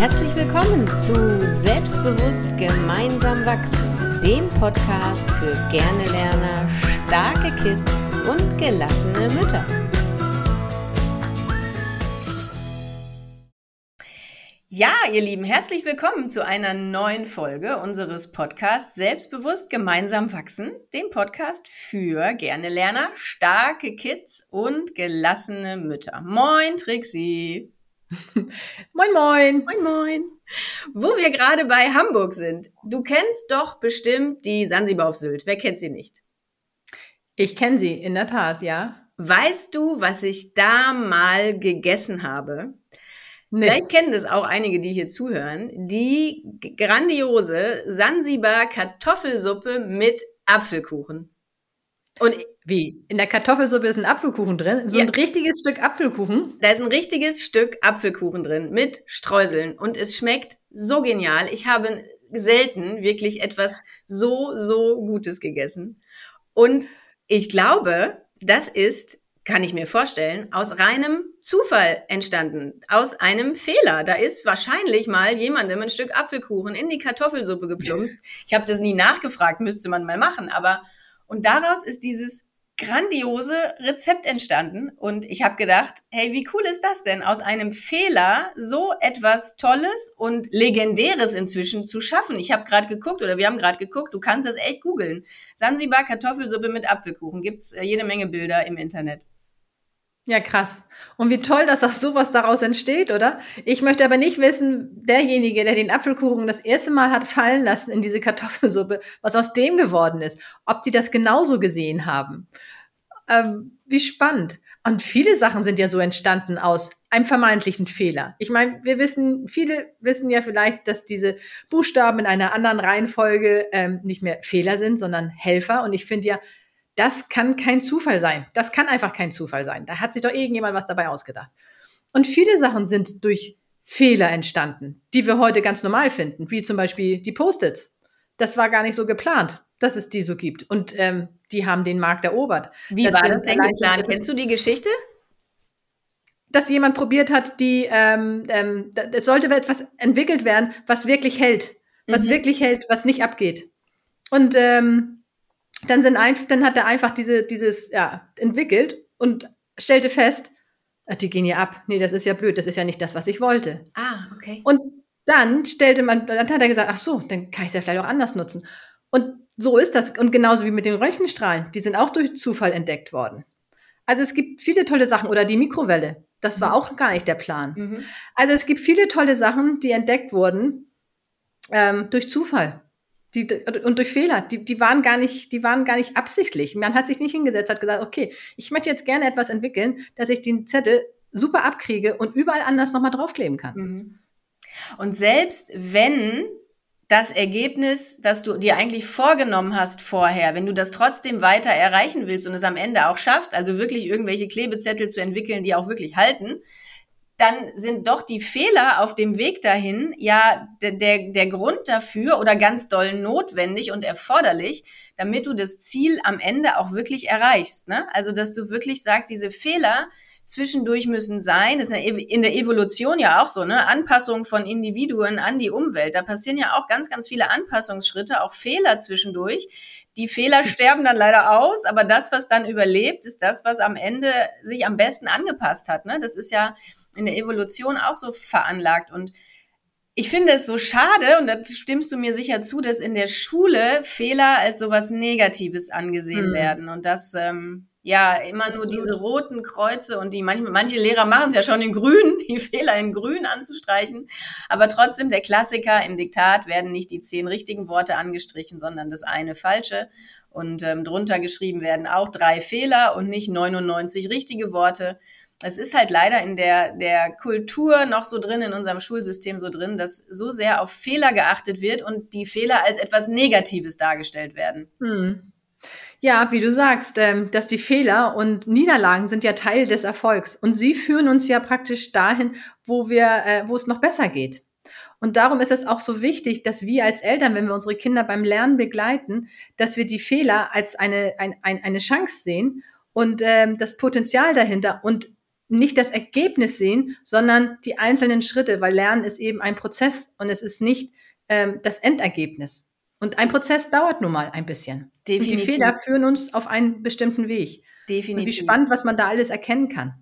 Herzlich willkommen zu Selbstbewusst gemeinsam wachsen, dem Podcast für gerne Lerner, starke Kids und gelassene Mütter. Ja, ihr Lieben, herzlich willkommen zu einer neuen Folge unseres Podcasts Selbstbewusst gemeinsam wachsen, dem Podcast für gerne Lerner, starke Kids und gelassene Mütter. Moin, Trixi! Moin, moin. Moin, moin. Wo wir gerade bei Hamburg sind. Du kennst doch bestimmt die Sansibar auf Sylt. Wer kennt sie nicht? Ich kenne sie, in der Tat, ja. Weißt du, was ich da mal gegessen habe? Nee. Vielleicht kennen das auch einige, die hier zuhören. Die grandiose Sansibar Kartoffelsuppe mit Apfelkuchen. Und wie? In der Kartoffelsuppe ist ein Apfelkuchen drin? So ja. Ein richtiges Stück Apfelkuchen? Da ist ein richtiges Stück Apfelkuchen drin mit Streuseln und es schmeckt so genial. Ich habe selten wirklich etwas so Gutes gegessen. Und ich glaube, das ist, kann ich mir vorstellen, aus reinem Zufall entstanden, aus einem Fehler. Da ist wahrscheinlich mal jemandem ein Stück Apfelkuchen in die Kartoffelsuppe geplumpst. Ich habe das nie nachgefragt, müsste man mal machen, aber... Und daraus ist dieses grandiose Rezept entstanden. Und ich habe gedacht, hey, wie cool ist das denn, aus einem Fehler so etwas Tolles und Legendäres inzwischen zu schaffen. Ich habe gerade geguckt, oder wir haben gerade geguckt, du kannst das echt googeln. Sansibar Kartoffelsuppe mit Apfelkuchen. Gibt's jede Menge Bilder im Internet. Ja, krass. Und wie toll, dass auch sowas daraus entsteht, oder? Ich möchte aber nicht wissen, derjenige, der den Apfelkuchen das erste Mal hat fallen lassen in diese Kartoffelsuppe, was aus dem geworden ist, ob die das genauso gesehen haben. Wie spannend. Und viele Sachen sind ja so entstanden aus einem vermeintlichen Fehler. Ich meine, viele wissen ja vielleicht, dass diese Buchstaben in einer anderen Reihenfolge nicht mehr Fehler sind, sondern Helfer. Und ich finde ja, das kann kein Zufall sein. Das kann einfach kein Zufall sein. Da hat sich doch irgendjemand was dabei ausgedacht. Und viele Sachen sind durch Fehler entstanden, die wir heute ganz normal finden, wie zum Beispiel die Post-its. Das war gar nicht so geplant, dass es die so gibt. Und die haben den Markt erobert. Wie das war das denn geplant? Kennst du die Geschichte? Dass jemand probiert hat, es sollte etwas entwickelt werden, was wirklich hält. Was wirklich hält, was nicht abgeht. Und Dann hat er einfach dieses entwickelt und stellte fest, die gehen ja ab. Nee, das ist ja blöd, das ist ja nicht das, was ich wollte. Ah, okay. Und dann hat er gesagt, ach so, dann kann ich es ja vielleicht auch anders nutzen. Und so ist das. Und genauso wie mit den Röntgenstrahlen, die sind auch durch Zufall entdeckt worden. Also es gibt viele tolle Sachen. Oder die Mikrowelle, das war auch gar nicht der Plan. Mhm. Also es gibt viele tolle Sachen, die entdeckt wurden durch Zufall. Und durch Fehler, die waren gar nicht absichtlich. Man hat sich nicht hingesetzt, hat gesagt, okay, ich möchte jetzt gerne etwas entwickeln, dass ich den Zettel super abkriege und überall anders nochmal draufkleben kann. Und selbst wenn das Ergebnis, das du dir eigentlich vorgenommen hast vorher, wenn du das trotzdem weiter erreichen willst und es am Ende auch schaffst, also wirklich irgendwelche Klebezettel zu entwickeln, die auch wirklich halten, dann sind doch die Fehler auf dem Weg dahin ja der Grund dafür oder ganz doll notwendig und erforderlich, damit du das Ziel am Ende auch wirklich erreichst. Ne? Also, dass du wirklich sagst, diese Fehler zwischendurch müssen sein. Das ist in der Evolution ja auch so, ne? Anpassung von Individuen an die Umwelt. Da passieren ja auch ganz, ganz viele Anpassungsschritte, auch Fehler zwischendurch. Die Fehler sterben dann leider aus, aber das, was dann überlebt, ist das, was am Ende sich am besten angepasst hat. Ne? Das ist ja in der Evolution auch so veranlagt. Und ich finde es so schade, und da stimmst du mir sicher zu, dass in der Schule Fehler als sowas Negatives angesehen werden. Und das... ja, immer nur diese roten Kreuze und die manche Lehrer machen es ja schon in grün, die Fehler in grün anzustreichen, aber trotzdem der Klassiker im Diktat werden nicht die 10 richtigen Worte angestrichen, sondern das eine falsche und drunter geschrieben werden auch 3 Fehler und nicht 99 richtige Worte. Es ist halt leider in der Kultur noch so drin, in unserem Schulsystem so drin, dass so sehr auf Fehler geachtet wird und die Fehler als etwas Negatives dargestellt werden. Ja, wie du sagst, dass die Fehler und Niederlagen sind ja Teil des Erfolgs und sie führen uns ja praktisch dahin, wo es noch besser geht. Und darum ist es auch so wichtig, dass wir als Eltern, wenn wir unsere Kinder beim Lernen begleiten, dass wir die Fehler als eine Chance sehen und das Potenzial dahinter und nicht das Ergebnis sehen, sondern die einzelnen Schritte, weil Lernen ist eben ein Prozess und es ist nicht das Endergebnis. Und ein Prozess dauert nun mal ein bisschen. Definitiv. Und die Fehler führen uns auf einen bestimmten Weg. Definitiv. Und wie spannend, was man da alles erkennen kann.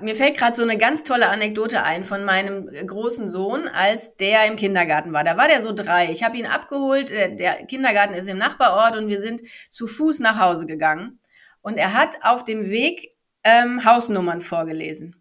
Mir fällt gerade so eine ganz tolle Anekdote ein von meinem großen Sohn, als der im Kindergarten war. Da war der so 3. Ich habe ihn abgeholt, der Kindergarten ist im Nachbarort und wir sind zu Fuß nach Hause gegangen. Und er hat auf dem Weg Hausnummern vorgelesen.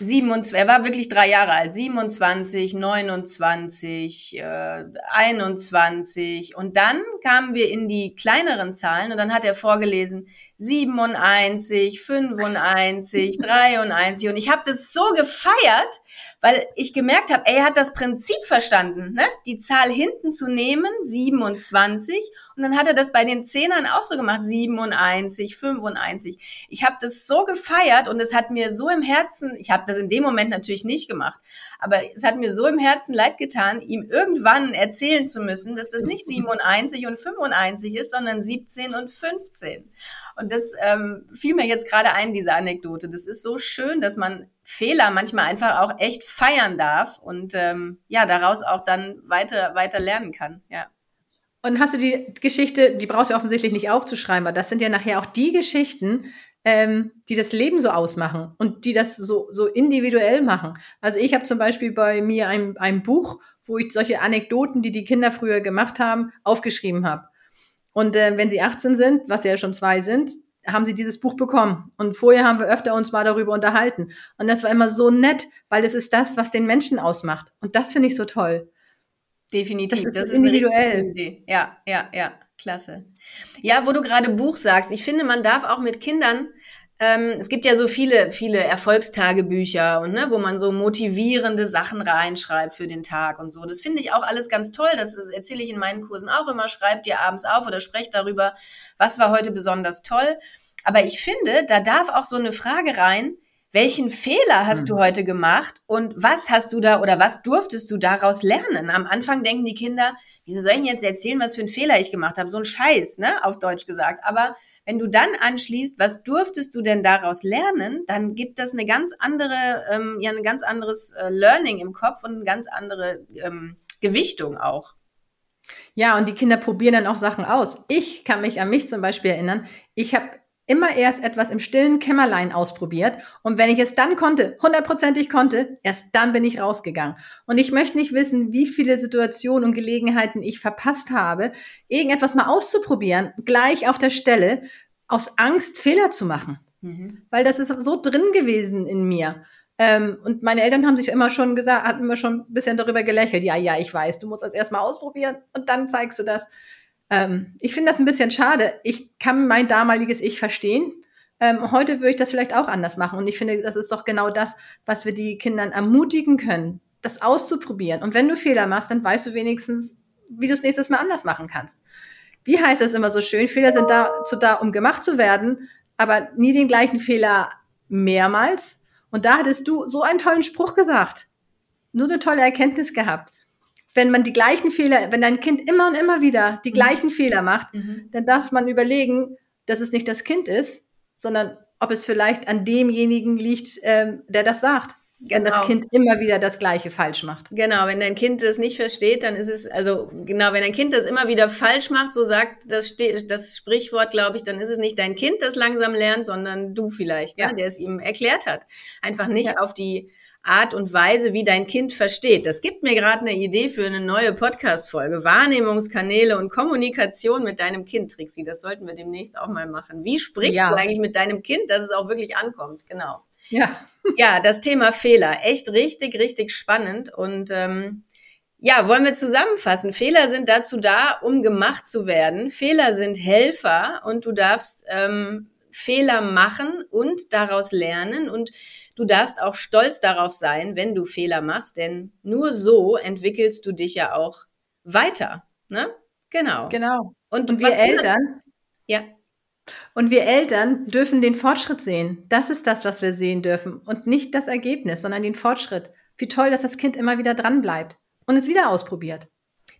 27, er war wirklich 3 Jahre alt, 27, 29, 21 und dann kamen wir in die kleineren Zahlen und dann hat er vorgelesen 87, 95, 93 und ich habe das so gefeiert, weil ich gemerkt habe, er hat das Prinzip verstanden, ne? Die Zahl hinten zu nehmen, 27 und dann hat er das bei den 10ern auch so gemacht, 87, 95. Ich habe das so gefeiert und es hat mir so im Herzen, ich habe das in dem Moment natürlich nicht gemacht, aber es hat mir so im Herzen leid getan, ihm irgendwann erzählen zu müssen, dass das nicht 87 und 95 ist, sondern 17 und 15. Und das fiel mir jetzt gerade ein, diese Anekdote. Das ist so schön, dass man Fehler manchmal einfach auch echt feiern darf und daraus auch dann weiter lernen kann, ja. Und hast du die Geschichte, die brauchst du offensichtlich nicht aufzuschreiben, weil das sind ja nachher auch die Geschichten, die das Leben so ausmachen und die das so individuell machen. Also ich habe zum Beispiel bei mir ein Buch, wo ich solche Anekdoten, die Kinder früher gemacht haben, aufgeschrieben habe. Und wenn sie 18 sind, was ja schon 2 sind, haben sie dieses Buch bekommen. Und vorher haben wir öfter uns mal darüber unterhalten. Und das war immer so nett, weil es ist das, was den Menschen ausmacht. Und das finde ich so toll. Definitiv. Das ist individuell. Ja, klasse. Ja, wo du gerade Buch sagst, ich finde, man darf auch mit Kindern, es gibt ja so viele Erfolgstagebücher und ne, wo man so motivierende Sachen reinschreibt für den Tag und so. Das finde ich auch alles ganz toll. Das erzähle ich in meinen Kursen auch immer. Schreibt ihr abends auf oder sprecht darüber, was war heute besonders toll. Aber ich finde, da darf auch so eine Frage rein, welchen Fehler hast du heute gemacht und was hast du da oder was durftest du daraus lernen? Am Anfang denken die Kinder, wieso soll ich denn jetzt erzählen, was für einen Fehler ich gemacht habe? So ein Scheiß, ne? Auf Deutsch gesagt. Aber wenn du dann anschließt, was durftest du denn daraus lernen, dann gibt das eine ganz andere, ein ganz anderes Learning im Kopf und eine ganz andere Gewichtung auch. Ja, und die Kinder probieren dann auch Sachen aus. Ich kann mich an mich zum Beispiel erinnern, ich habe immer erst etwas im stillen Kämmerlein ausprobiert und wenn ich es dann konnte, 100%ig konnte, erst dann bin ich rausgegangen. Und ich möchte nicht wissen, wie viele Situationen und Gelegenheiten ich verpasst habe, irgendetwas mal auszuprobieren, gleich auf der Stelle, aus Angst Fehler zu machen. Mhm. Weil das ist so drin gewesen in mir. Und meine Eltern haben sich immer schon gesagt, hatten immer schon ein bisschen darüber gelächelt. Ja, ich weiß, du musst das erst mal ausprobieren und dann zeigst du das. Ich finde das ein bisschen schade. Ich kann mein damaliges Ich verstehen. Heute würde ich das vielleicht auch anders machen. Und ich finde, das ist doch genau das, was wir die Kindern ermutigen können, das auszuprobieren. Und wenn du Fehler machst, dann weißt du wenigstens, wie du es nächstes Mal anders machen kannst. Wie heißt es immer so schön? Fehler sind dazu da, um gemacht zu werden, aber nie den gleichen Fehler mehrmals. Und da hattest du so einen tollen Spruch gesagt. So eine tolle Erkenntnis gehabt. Wenn dein Kind immer und immer wieder die gleichen Fehler macht, dann darf man überlegen, dass es nicht das Kind ist, sondern ob es vielleicht an demjenigen liegt, der das sagt. Genau. Wenn das Kind immer wieder das Gleiche falsch macht. Genau, wenn dein Kind das nicht versteht, dann ist es, wenn dein Kind das immer wieder falsch macht, so sagt das Sprichwort, glaube ich, dann ist es nicht dein Kind, das langsam lernt, sondern du vielleicht, ja, ne, der es ihm erklärt hat. Einfach nicht auf die Art und Weise, wie dein Kind versteht. Das gibt mir gerade eine Idee für eine neue Podcast-Folge. Wahrnehmungskanäle und Kommunikation mit deinem Kind, Trixi. Das sollten wir demnächst auch mal machen. Wie sprichst du eigentlich mit deinem Kind, dass es auch wirklich ankommt? Genau. Ja, das Thema Fehler. Echt richtig, richtig spannend. Und wollen wir zusammenfassen. Fehler sind dazu da, um gemacht zu werden. Fehler sind Helfer und du darfst Fehler machen und daraus lernen und du darfst auch stolz darauf sein, wenn du Fehler machst, denn nur so entwickelst du dich ja auch weiter, ne? Genau. Und wir Eltern dürfen den Fortschritt sehen. Das ist das, was wir sehen dürfen und nicht das Ergebnis, sondern den Fortschritt. Wie toll, dass das Kind immer wieder dran bleibt und es wieder ausprobiert.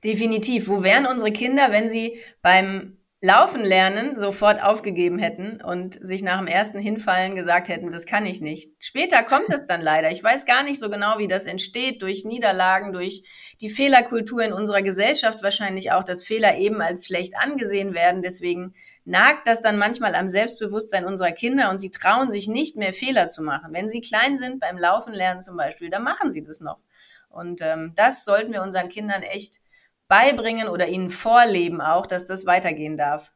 Definitiv. Wo wären unsere Kinder, wenn sie beim Laufen lernen sofort aufgegeben hätten und sich nach dem ersten Hinfallen gesagt hätten, das kann ich nicht. Später kommt es dann leider. Ich weiß gar nicht so genau, wie das entsteht, durch Niederlagen, durch die Fehlerkultur in unserer Gesellschaft wahrscheinlich auch, dass Fehler eben als schlecht angesehen werden. Deswegen nagt das dann manchmal am Selbstbewusstsein unserer Kinder und sie trauen sich nicht mehr, Fehler zu machen. Wenn sie klein sind, beim Laufen lernen zum Beispiel, dann machen sie das noch. Und das sollten wir unseren Kindern echt beibringen oder ihnen vorleben auch, dass das weitergehen darf.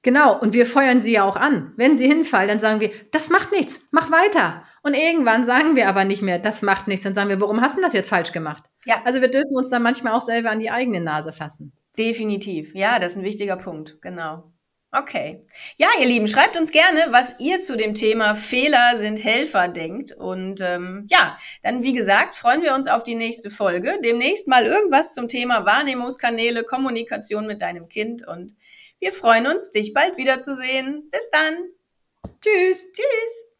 Genau, und wir feuern sie ja auch an. Wenn sie hinfallen, dann sagen wir, das macht nichts, mach weiter. Und irgendwann sagen wir aber nicht mehr, das macht nichts. Dann sagen wir, warum hast du das jetzt falsch gemacht? Ja. Also wir dürfen uns dann manchmal auch selber an die eigene Nase fassen. Definitiv, ja, das ist ein wichtiger Punkt, genau. Okay. Ja, ihr Lieben, schreibt uns gerne, was ihr zu dem Thema Fehler sind Helfer denkt. Und ja, dann wie gesagt, freuen wir uns auf die nächste Folge. Demnächst mal irgendwas zum Thema Wahrnehmungskanäle, Kommunikation mit deinem Kind. Und wir freuen uns, dich bald wiederzusehen. Bis dann. Tschüss. Tschüss.